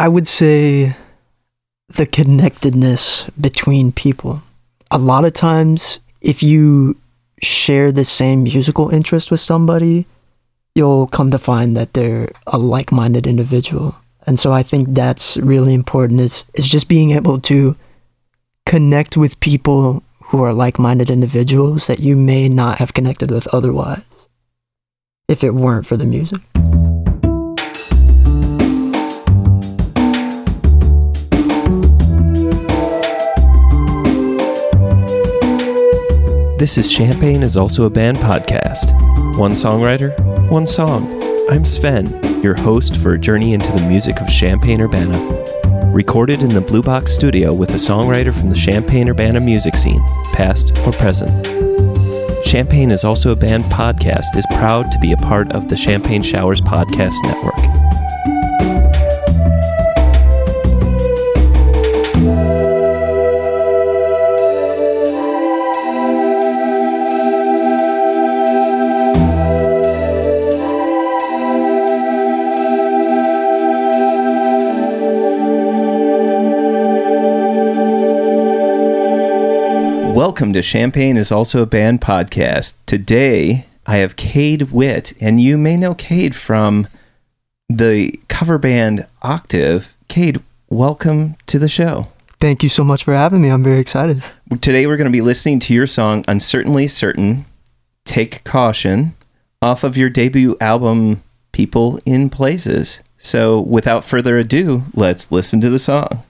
I would say the connectedness between people. A lot of times, if you share the same musical interest with somebody, you'll come to find that they're a like-minded individual. And so I think that's really important, is just being able to connect with people who are like-minded individuals that you may not have connected with otherwise, if it weren't for the music. This is Champagne is Also a Band podcast. One songwriter, one song. I'm Sven, your host for a journey into the music of Champaign-Urbana. Recorded in the Blue Box studio with a songwriter from the Champaign-Urbana music scene, past or present. Champaign is Also a Band podcast is proud to be a part of the Champaign Showers Podcast Network. Welcome to Champagne is Also a Band podcast. Today, I have Cade Witt, and you may know Cade from the cover band Octave. Cade, welcome to the show. Thank you so much for having me. I'm very excited. Today, we're going to be listening to your song, Uncertainly Certain, Take Caution, off of your debut album, People in Places. So, without further ado, let's listen to the song.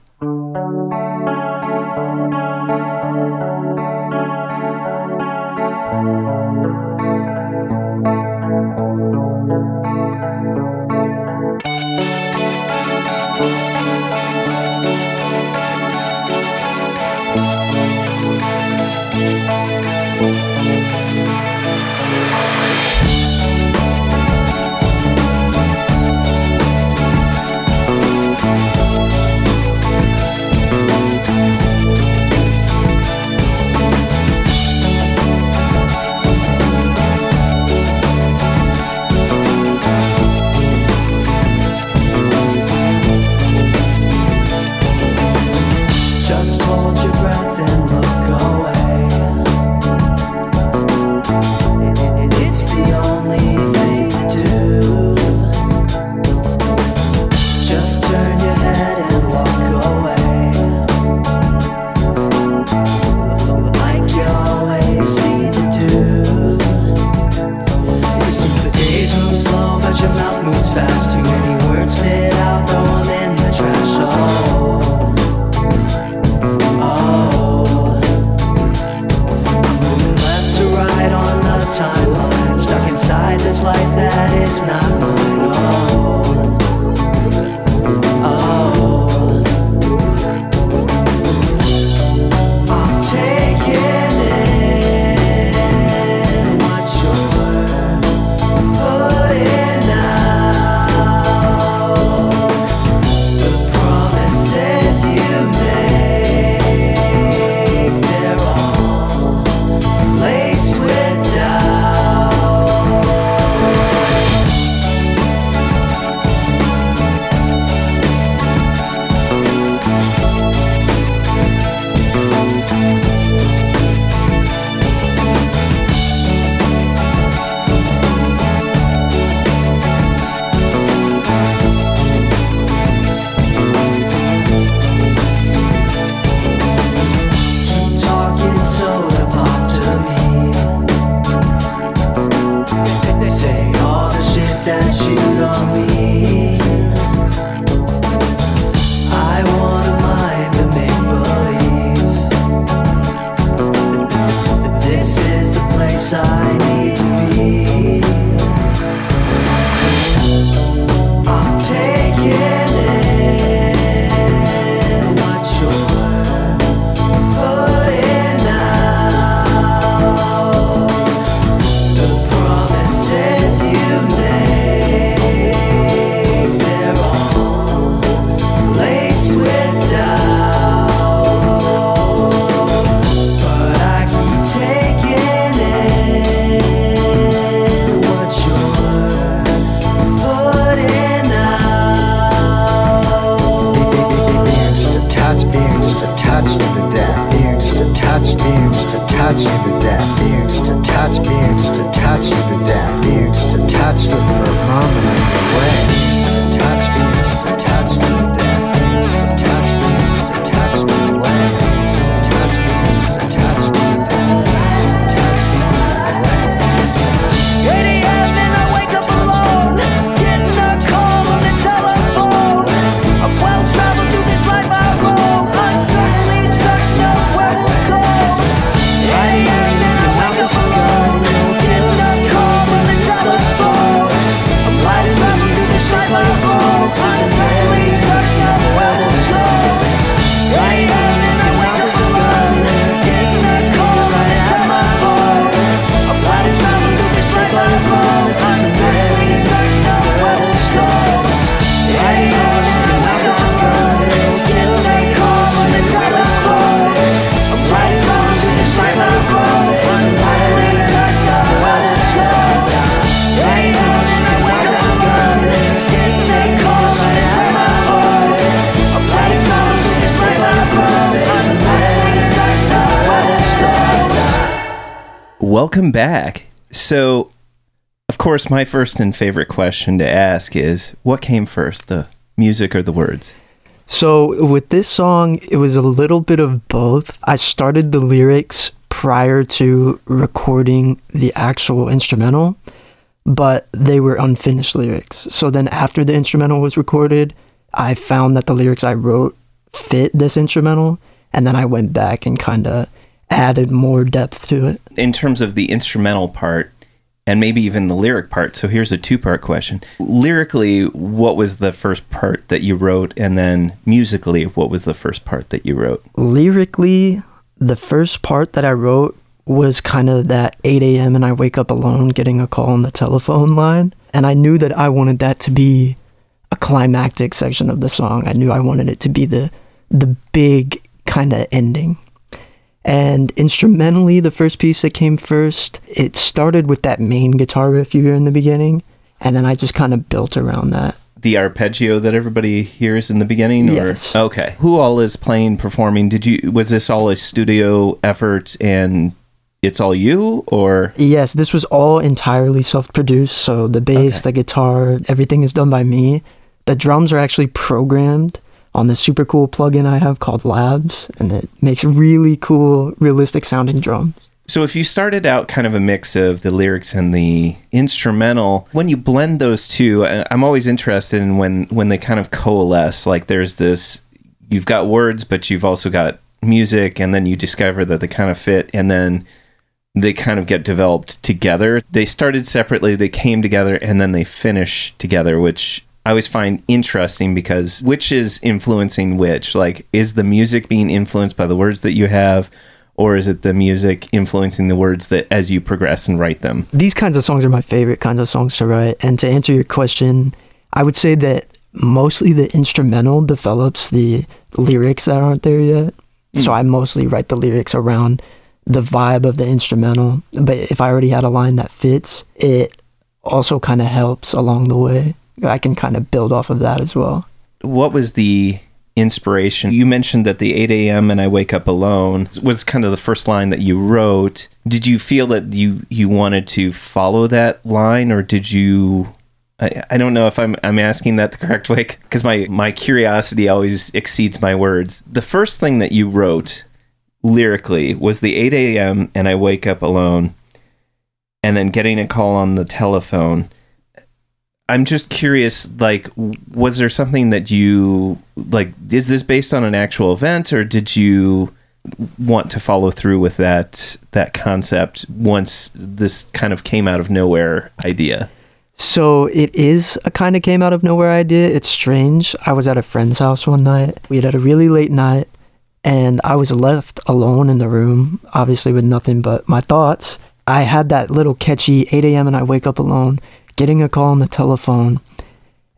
Welcome back. So, of course, my first and favorite question to ask is, what came first, the music or the words? So, with this song, it was a little bit of both. I started the lyrics prior to recording the actual instrumental, but they were unfinished lyrics. So then after the instrumental was recorded, I found that the lyrics I wrote fit this instrumental, and then I went back and kind of added more depth to it. In terms of the instrumental part, and maybe even the lyric part, so here's a two-part question. Lyrically, what was the first part that you wrote? And then musically, what was the first part that you wrote? Lyrically, the first part that I wrote was kind of that 8 a.m. and I wake up alone getting a call on the telephone line. And I knew that I wanted that to be a climactic section of the song. I knew I wanted it to be the big kind of ending. And instrumentally, the first piece that came first, it started with that main guitar riff you hear in the beginning, and then I just kind of built around that. The arpeggio that everybody hears in the beginning? Yes. Or, okay. Who all is playing, performing? Was this all a studio effort and it's all you, or? Yes, this was all entirely self-produced, so the bass, the guitar, everything is done by me. The drums are actually programmed on the super cool plugin I have called Labs, and it makes really cool, realistic sounding drums. So if you started out kind of a mix of the lyrics and the instrumental, when you blend those two, I'm always interested in when they kind of coalesce, like there's this, you've got words, but you've also got music, and then you discover that they kind of fit, and then they kind of get developed together. They started separately, they came together, and then they finish together, which I always find interesting, because which is influencing which? Like, is the music being influenced by the words that you have, or is it the music influencing the words that as you progress and write them? These kinds of songs are my favorite kinds of songs to write. And to answer your question, I would say that mostly the instrumental develops the lyrics that aren't there yet. So I mostly write the lyrics around the vibe of the instrumental. But if I already had a line that fits, it also kind of helps along the way. I can kind of build off of that as well. What was the inspiration? You mentioned that the 8 a.m. and I wake up alone was kind of the first line that you wrote. Did you feel that you wanted to follow that line, or did you... I don't know if I'm asking that the correct way, because my curiosity always exceeds my words. The first thing that you wrote lyrically was the 8 a.m. and I wake up alone, and then getting a call on the telephone. I'm just curious, like, was there something that you, like, is this based on an actual event, or did you want to follow through with that concept once this kind of came out of nowhere idea? So it is a kind of came out of nowhere idea. It's strange. I was at a friend's house one night. We had a really late night, and I was left alone in the room, obviously with nothing but my thoughts. I had that little catchy 8 a.m. and I wake up alone, getting a call on the telephone,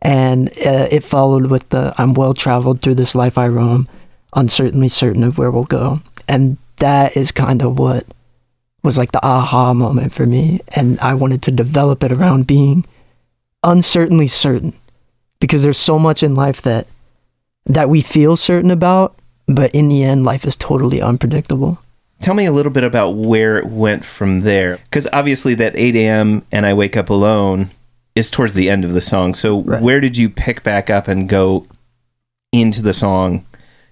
and it followed with the I'm well-traveled through this life I roam, uncertainly certain of where we'll go. And that is kind of what was like the aha moment for me, and I wanted to develop it around being uncertainly certain, because there's so much in life that we feel certain about, but in the end, life is totally unpredictable. Tell me a little bit about where it went from there, because obviously that 8 a.m. and I wake up alone is towards the end of the song. So right. Where did you pick back up and go into the song?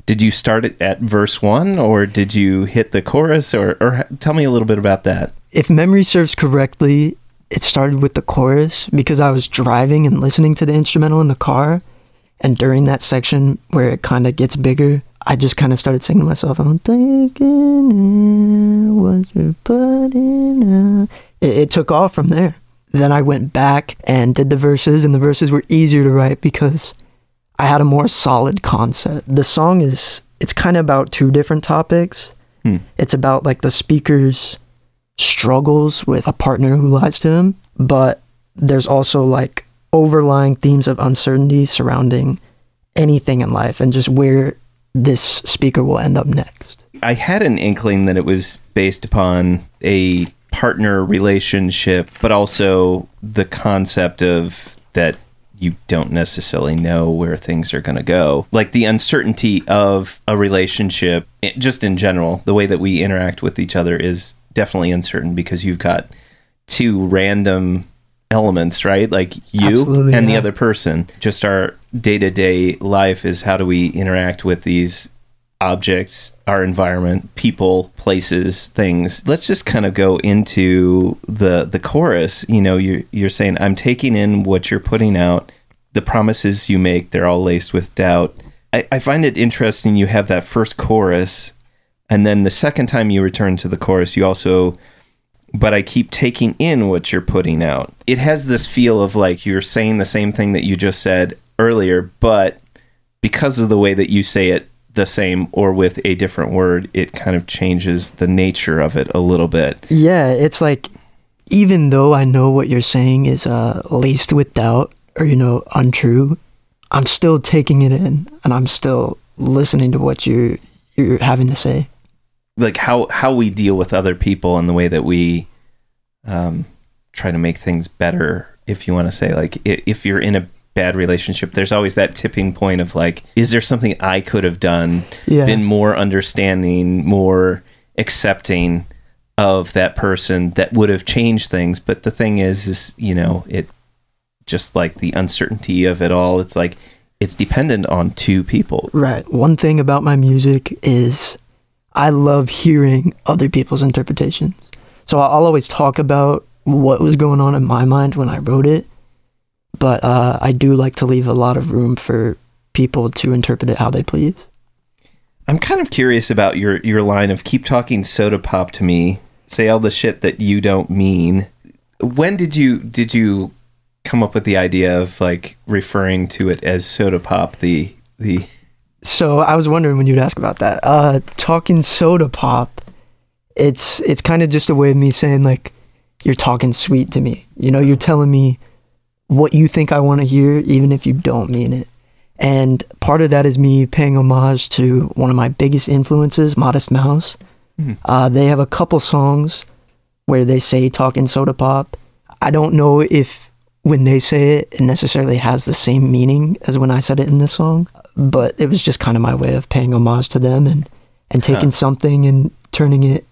Did you start it at verse 1, or did you hit the chorus, or tell me a little bit about that? If memory serves correctly, it started with the chorus, because I was driving and listening to the instrumental in the car, and during that section where it kind of gets bigger, I just kind of started singing to myself, I'm thinking what you're putting out. It took off from there. Then I went back and did the verses, and the verses were easier to write because I had a more solid concept. The song it's kind of about two different topics. It's about like the speaker's struggles with a partner who lies to him, but there's also like overlying themes of uncertainty surrounding anything in life and just where this speaker will end up next. I had an inkling that it was based upon a partner relationship, but also the concept of that you don't necessarily know where things are going to go. Like the uncertainty of a relationship, just in general, the way that we interact with each other is definitely uncertain because you've got two random elements, right? Like you Absolutely, and the other person. Just our day-to-day life is how do we interact with these objects, our environment, people, places, things. Let's just kind of go into the chorus. You know, you're saying, I'm taking in what you're putting out. The promises you make, they're all laced with doubt. I find it interesting you have that first chorus, and then the second time you return to the chorus, you also, but I keep taking in what you're putting out. It has this feel of like you're saying the same thing that you just said earlier, but because of the way that you say it the same or with a different word, it kind of changes the nature of it a little bit. Yeah, it's like, even though I know what you're saying is laced with doubt, or, you know, untrue, I'm still taking it in and I'm still listening to what you're having to say. Like how we deal with other people and the way that we try to make things better, if you want to say, like, if you're in a bad relationship, there's always that tipping point of like, is there something I could have done, been more understanding, more accepting of that person that would have changed things? But the thing is, you know, it just like the uncertainty of it all, it's like it's dependent on two people. Right. One thing about my music is I love hearing other people's interpretations. So I'll always talk about what was going on in my mind when I wrote it, but I do like to leave a lot of room for people to interpret it how they please. I'm kind of curious about your line of keep talking soda pop to me, say all the shit that you don't mean. When did you come up with the idea of like referring to it as soda pop? The So I was wondering when you'd ask about that. Talking soda pop, it's kind of just a way of me saying like, you're talking sweet to me. You know, you're telling me what you think I want to hear, even if you don't mean it. And part of that is me paying homage to one of my biggest influences, Modest Mouse. Mm-hmm. They have a couple songs where they say talking soda pop. I don't know if when they say it, it necessarily has the same meaning as when I said it in this song, but it was just kind of my way of paying homage to them and taking something and turning it,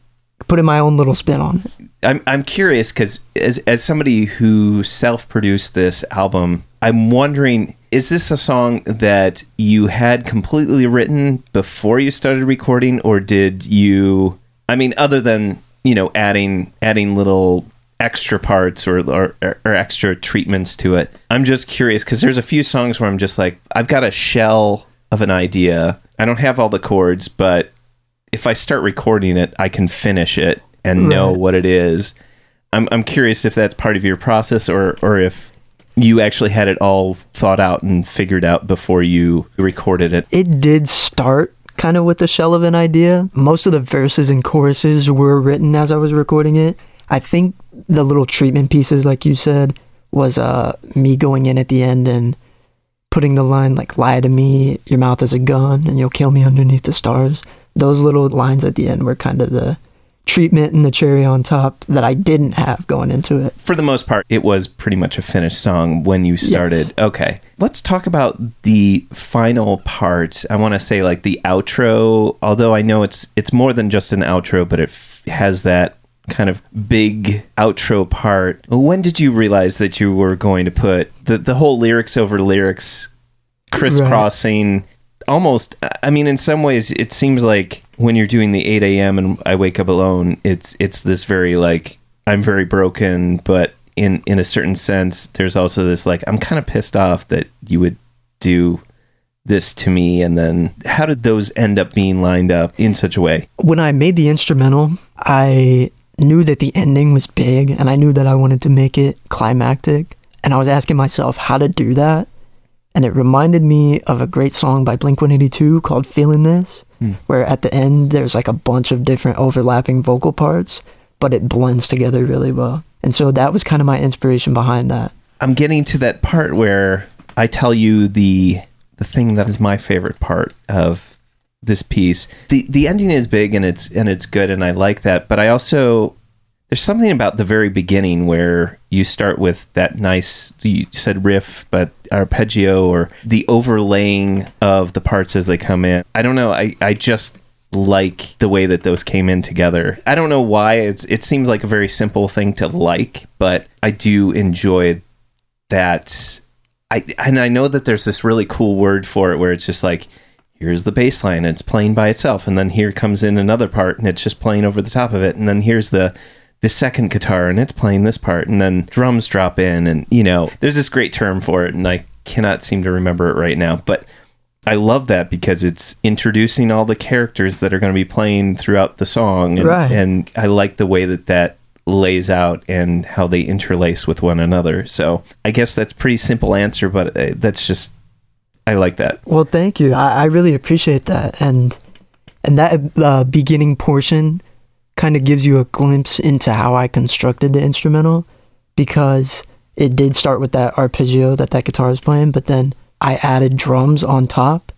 putting my own little spin on it. I'm curious because as somebody who self-produced this album, I'm wondering, is this a song that you had completely written before you started recording, or did you, I mean, other than, you know, adding little extra parts or extra treatments to it. I'm just curious because there's a few songs where I'm just like, I've got a shell of an idea. I don't have all the chords, but if I start recording it, I can finish it and know what it is. I'm curious if that's part of your process or if you actually had it all thought out and figured out before you recorded it. It did start kind of with the shell of an idea. Most of the verses and choruses were written as I was recording it. I think the little treatment pieces, like you said, was me going in at the end and putting the line, like, lie to me, your mouth is a gun, and you'll kill me underneath the stars. Those little lines at the end were kind of the treatment and the cherry on top that I didn't have going into it. For the most part, it was pretty much a finished song when you started. Yes. Okay. Let's talk about the final part. I want to say, like, the outro, although I know it's more than just an outro, but it has that kind of big outro part. When did you realize that you were going to put the whole lyrics over lyrics crisscrossing? Right. Almost, I mean, in some ways it seems like when you're doing the 8 a.m. and I wake up alone, it's this very like, I'm very broken, but in a certain sense there's also this like, I'm kind of pissed off that you would do this to me. And then how did those end up being lined up in such a way? When I made the instrumental, I knew that the ending was big and I knew that I wanted to make it climactic, and I was asking myself how to do that, and it reminded me of a great song by Blink-182 called Feeling This, where at the end there's like a bunch of different overlapping vocal parts, but it blends together really well. And so that was kind of my inspiration behind that. I'm getting to that part where I tell you the thing that is my favorite part of this piece. The ending is big and it's good, and I like that, but I also, there's something about the very beginning where you start with that nice, you said riff, but arpeggio or the overlaying of the parts as they come in. I don't know, I just like the way that those came in together. I don't know why. It seems like a very simple thing to like, but I do enjoy that. And I know that there's this really cool word for it where it's just like, here's the bass line, it's playing by itself, and then here comes in another part, and it's just playing over the top of it, and then here's the second guitar, and it's playing this part, and then drums drop in, and, you know, there's this great term for it, and I cannot seem to remember it right now, but I love that because it's introducing all the characters that are going to be playing throughout the song, and, right. And I like the way that lays out and how they interlace with one another. So I guess that's a pretty simple answer, but that's just, I like that. Well, thank you. I really appreciate that. And that beginning portion kind of gives you a glimpse into how I constructed the instrumental, because it did start with that arpeggio that guitar is playing, but then I added drums on top,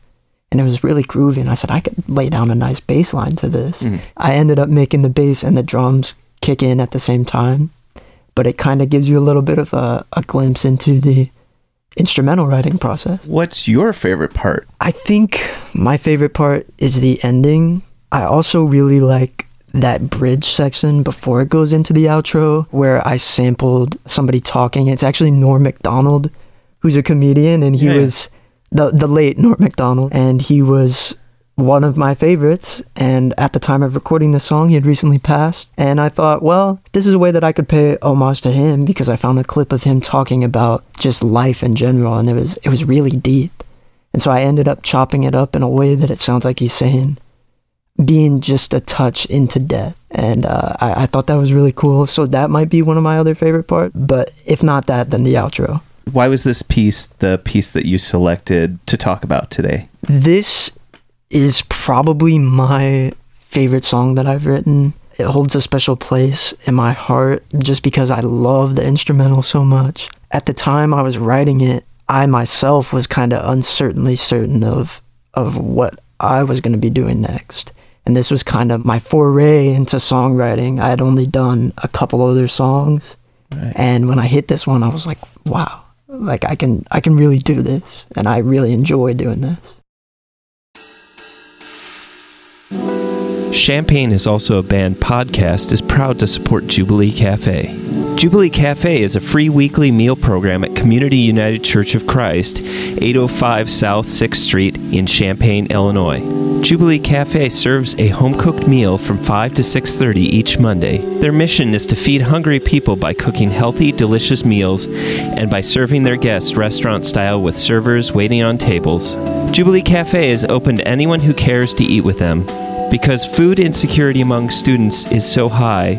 and it was really groovy, and I said, I could lay down a nice bass line to this. Mm-hmm. I ended up making the bass and the drums kick in at the same time, but it kind of gives you a little bit of a glimpse into the instrumental writing process. What's your favorite part? I think my favorite part is the ending. I also really like that bridge section before it goes into the outro, where I sampled somebody talking. It's actually Norm Macdonald, who's a comedian, and he was the late Norm Macdonald, and he was one of my favorites, and at the time of recording this song, he had recently passed, and I thought, well, this is a way that I could pay homage to him, because I found a clip of him talking about just life in general, and it was really deep, and so I ended up chopping it up in a way that it sounds like he's saying, being just a touch into death, and I thought that was really cool, so that might be one of my other favorite parts, but if not that, then the outro. Why was this piece the piece that you selected to talk about today? This is probably my favorite song that I've written. It holds a special place in my heart just because I love the instrumental so much. At the time I was writing it, I myself was kind of uncertainly certain of what I was going to be doing next. And this was kind of my foray into songwriting. I had only done a couple other songs. Right. And when I hit this one, I was like, wow, like I can really do this. And I really enjoy doing this. Champagne is also a band podcast is proud to support Jubilee Cafe. Jubilee Cafe is a free weekly meal program at Community United Church of Christ, 805 South 6th Street in Champaign, Illinois. Jubilee Cafe serves a home-cooked meal from 5 to 6:30 each Monday. Their mission is to feed hungry people by cooking healthy, delicious meals and by serving their guests restaurant-style with servers waiting on tables. Jubilee Cafe is open to anyone who cares to eat with them. Because food insecurity among students is so high,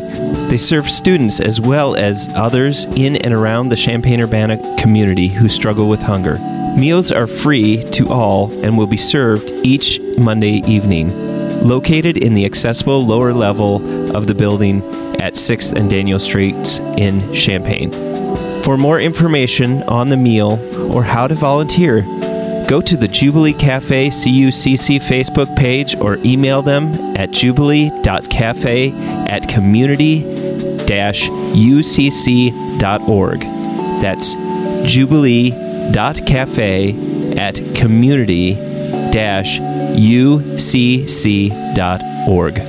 they serve students as well as others in and around the Champaign-Urbana community who struggle with hunger. Meals are free to all and will be served each Monday evening, located in the accessible lower level of the building at 6th and Daniel Streets in Champaign. For more information on the meal or how to volunteer, go to the Jubilee Cafe CUCC Facebook page or email them at jubilee.cafe@community-ucc.org. That's jubilee.cafe@community-ucc.org.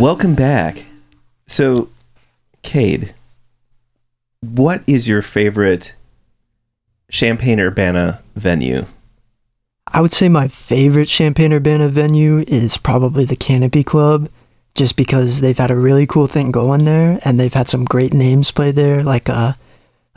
Welcome back. So, Cade, what is your favorite Champaign-Urbana venue? I would say my favorite Champaign-Urbana venue is probably the Canopy Club, just because they've had a really cool thing going there, and they've had some great names play there. Like a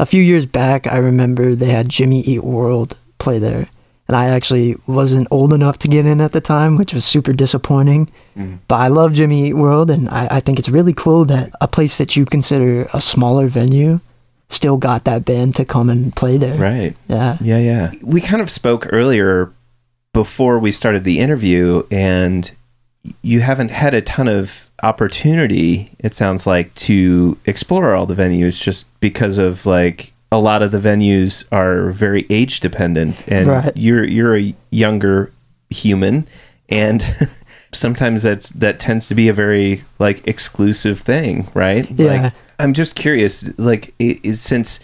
few years back, I remember they had Jimmy Eat World play there, and I actually wasn't old enough to get in at the time, which was super disappointing. Mm. But I love Jimmy Eat World, and I think it's really cool that a place that you consider a smaller venue still got that band to come and play there. Right. Yeah. We kind of spoke earlier before we started the interview, and you haven't had a ton of opportunity, it sounds like, to explore all the venues just because of, like, a lot of the venues are very age dependent, and you're a younger human, and sometimes that tends to be a very, like, exclusive thing, right? Yeah. Like, I'm just curious, like, since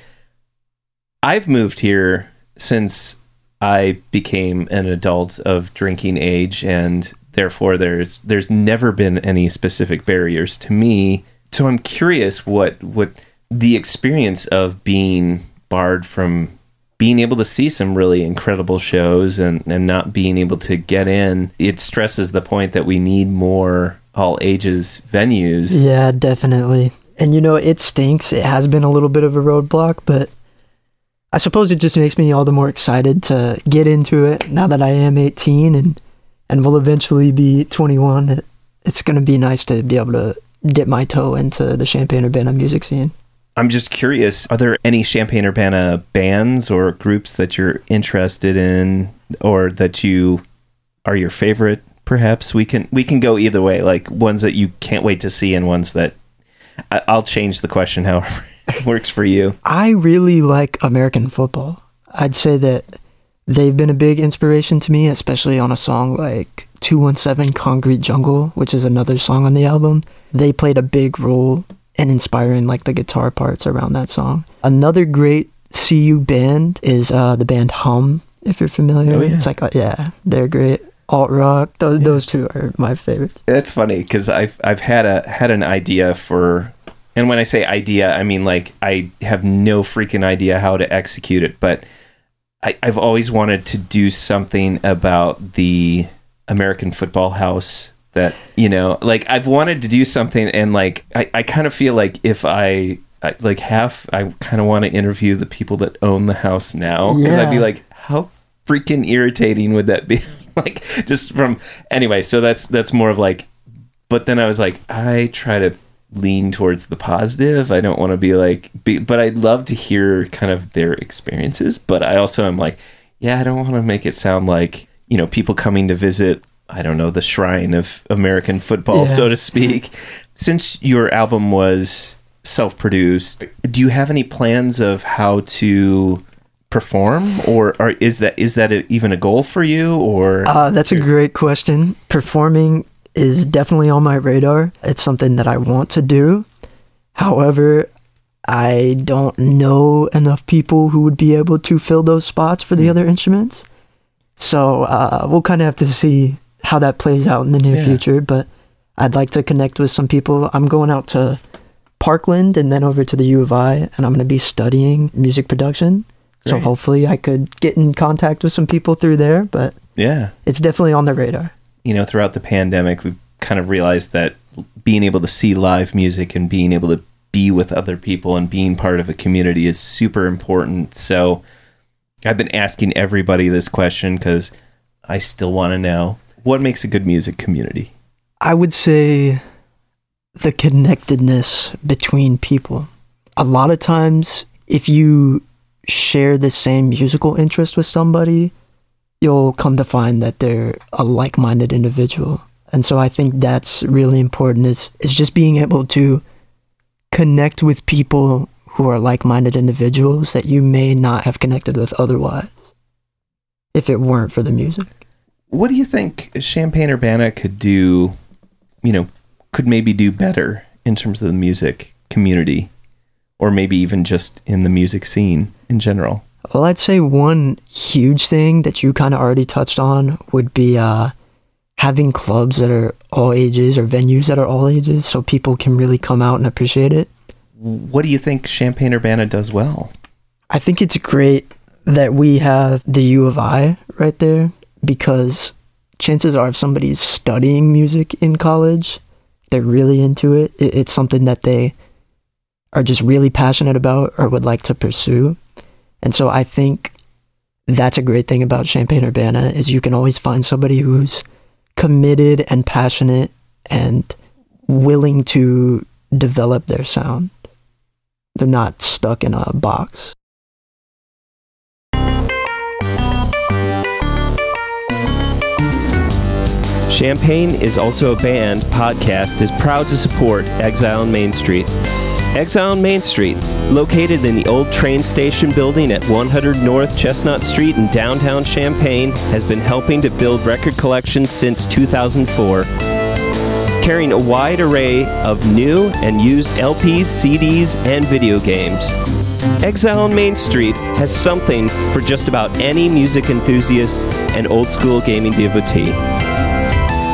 I've moved here since I became an adult of drinking age, and therefore there's never been any specific barriers to me. So I'm curious what the experience of being barred from being able to see some really incredible shows and not being able to get in. It stresses the point that we need more all ages venues. Yeah, definitely. And, you know, it stinks. It has been a little bit of a roadblock, but I suppose it just makes me all the more excited to get into it now that I am 18 and will eventually be 21. It's going to be nice to be able to dip my toe into the Champaign-Urbana music scene. I'm just curious, are there any Champaign-Urbana bands or groups that you're interested in or that you are your favorite? Perhaps we can go either way, like ones that you can't wait to see and ones that I'll change the question however it works for you. I really like American Football. I'd say that they've been a big inspiration to me, especially on a song like 217 Concrete Jungle, which is another song on the album. They played a big role in inspiring like the guitar parts around that song. Another great CU band is the band Hum, if you're familiar. Oh, yeah. It's like, yeah, they're great. Alt rock, those two are my favorites. That's funny because I've had an idea for, and when I say idea, I mean like I have no freaking idea how to execute it, but I've always wanted to do something about the American Football House that, you know, like I've wanted to do something, and like I kind of feel like if I kind of want to interview the people that own the house now, because I'd be like, how freaking irritating would that be? Like just from anyway, so that's more of like, but then I was like, I try to lean towards the positive. I don't want to be like, but I'd love to hear kind of their experiences. But I also am like, yeah, I don't want to make it sound like, you know, people coming to visit, I don't know, the shrine of American football, so to speak. Since your album was self-produced, do you have any plans of how to perform, or is that even a goal for you? Or that's a great question. Performing is definitely on my radar. It's something that I want to do. However, I don't know enough people who would be able to fill those spots for the other instruments. So we'll kind of have to see how that plays out in the near future. But I'd like to connect with some people. I'm going out to Parkland and then over to the U of I, and I'm going to be studying music production. So hopefully I could get in contact with some people through there, but yeah, it's definitely on the radar. You know, throughout the pandemic, we've kind of realized that being able to see live music and being able to be with other people and being part of a community is super important. So I've been asking everybody this question because I still want to know, what makes a good music community? I would say the connectedness between people. A lot of times, if you share the same musical interest with somebody, you'll come to find that they're a like-minded individual. And so I think that's really important, is just being able to connect with people who are like-minded individuals that you may not have connected with otherwise if it weren't for the music. What do you think Champaign-Urbana could do, you know, could maybe do better in terms of the music community, or maybe even just in the music scene in general? Well, I'd say one huge thing that you kind of already touched on would be having clubs that are all ages or venues that are all ages, so people can really come out and appreciate it. What do you think Champaign-Urbana does well? I think it's great that we have the U of I right there, because chances are if somebody's studying music in college, they're really into it. It's something that they are just really passionate about or would like to pursue. And so I think that's a great thing about Champaign-Urbana, is you can always find somebody who's committed and passionate and willing to develop their sound. They're not stuck in a box. Champaign is Also a Band podcast is proud to support Exile on Main Street. Exile on Main Street, located in the old train station building at 100 North Chestnut Street in downtown Champaign, has been helping to build record collections since 2004. Carrying a wide array of new and used LPs, CDs, and video games. Exile on Main Street has something for just about any music enthusiast and old-school gaming devotee.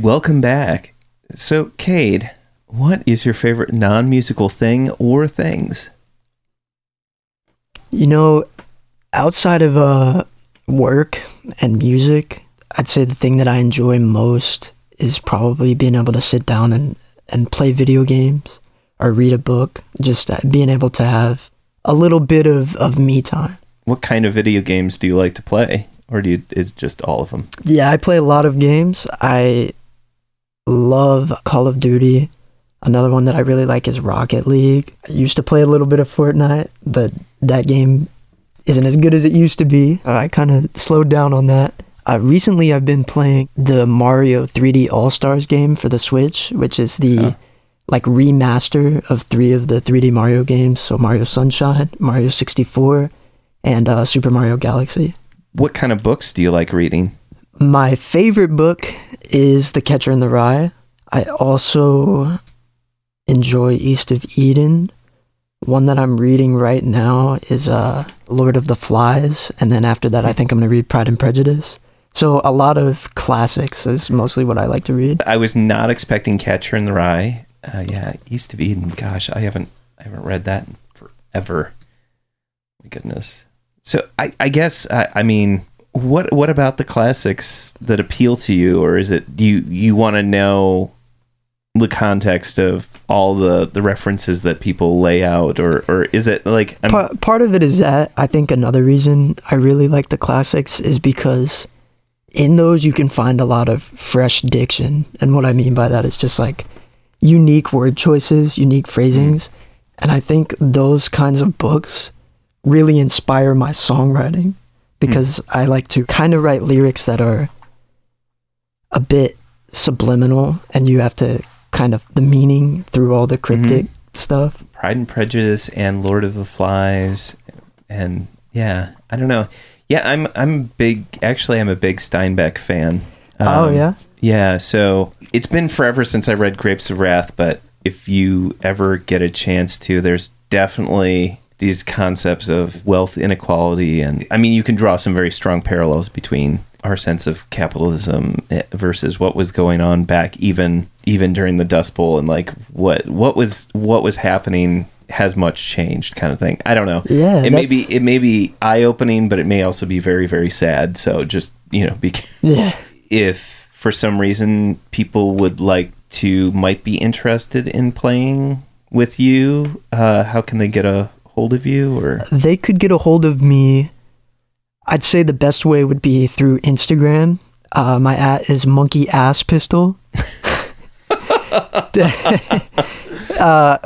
Welcome back. So, Cade, what is your favorite non-musical thing or things? You know, outside of work and music, I'd say the thing that I enjoy most is probably being able to sit down and play video games or read a book, just being able to have a little bit of me time. What kind of video games do you like to play? Or do you, is just all of them? Yeah, I play a lot of games. I love Call of Duty. Another one that I really like is Rocket League. I used to play a little bit of Fortnite, but that game isn't as good as it used to be. I kind of slowed down on that. Recently, I've been playing the Mario 3D All-Stars game for the Switch, which is the remaster of three of the 3D Mario games. So Mario Sunshine, Mario 64, and Super Mario Galaxy. What kind of books do you like reading? My favorite book is The Catcher in the Rye. I also enjoy East of Eden. One that I'm reading right now is Lord of the Flies. And then after that, I think I'm going to read Pride and Prejudice. So a lot of classics is mostly what I like to read. I was not expecting Catcher in the Rye. East of Eden. Gosh, I haven't read that in forever. My goodness. So I guess, what about the classics that appeal to you? Or is it, do you want to know the context of all the references that people lay out? Or is it like... Part of it is that. I think another reason I really like the classics is because in those you can find a lot of fresh diction. And what I mean by that is just like unique word choices, unique phrasings. Mm-hmm. And I think those kinds of books really inspire my songwriting because I like to kind of write lyrics that are a bit subliminal, and you have to kind of the meaning through all the cryptic stuff. Pride and Prejudice and Lord of the Flies, and I don't know. Yeah, I'm a big Steinbeck fan. So it's been forever since I read Grapes of Wrath, but if you ever get a chance to, there's definitely these concepts of wealth inequality. And I mean, you can draw some very strong parallels between our sense of capitalism versus what was going on back even during the Dust Bowl, and like what was happening. Has much changed kind of thing. I don't know. Yeah, it may be eye-opening, but it may also be very, very sad. So just, be careful. Yeah. If for some reason people might be interested in playing with you, how can they get a hold of you? Or they could get a hold of me. I'd say the best way would be through Instagram. My @ is Monkey Ass Pistol.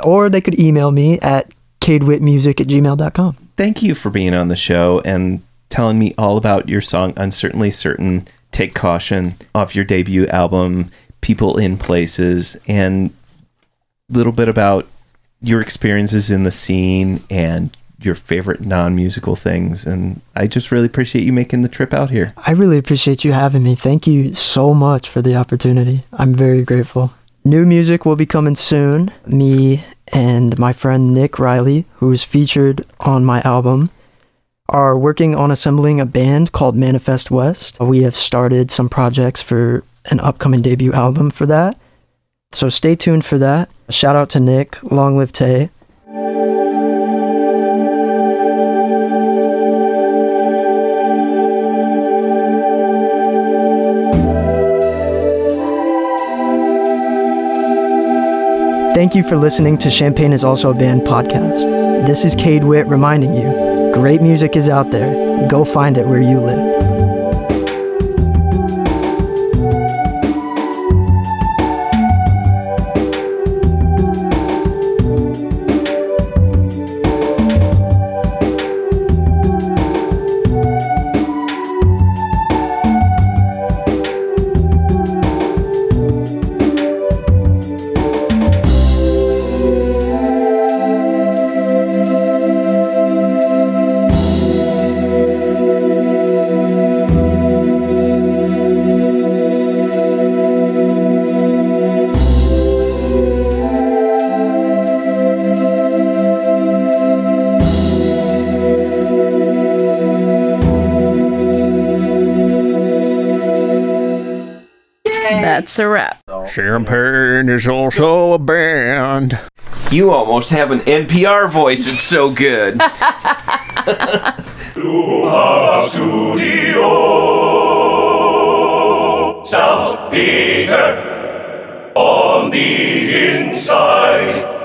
Or they could email me at cadewittmusic@gmail.com. Thank you for being on the show and telling me all about your song Uncertainly Certain, Take Caution, off your debut album People in Places, and a little bit about your experiences in the scene and your favorite non-musical things. And I just really appreciate you making the trip out here. I really appreciate you having me. Thank you so much for the opportunity. I'm very grateful. New music will be coming soon. Me and my friend Nick Riley, who is featured on my album, are working on assembling a band called Manifest West. We have started some projects for an upcoming debut album for that. So stay tuned for that. Shout out to Nick. Long live Tay. Thank you for listening to Champagne is Also a Band podcast. This is Cade Witt reminding you, great music is out there. Go find it where you live. that's a wrap. Champagne is also a band. You almost have an NPR voice. It's so good. Luhara Studio. Sounds bigger on the inside.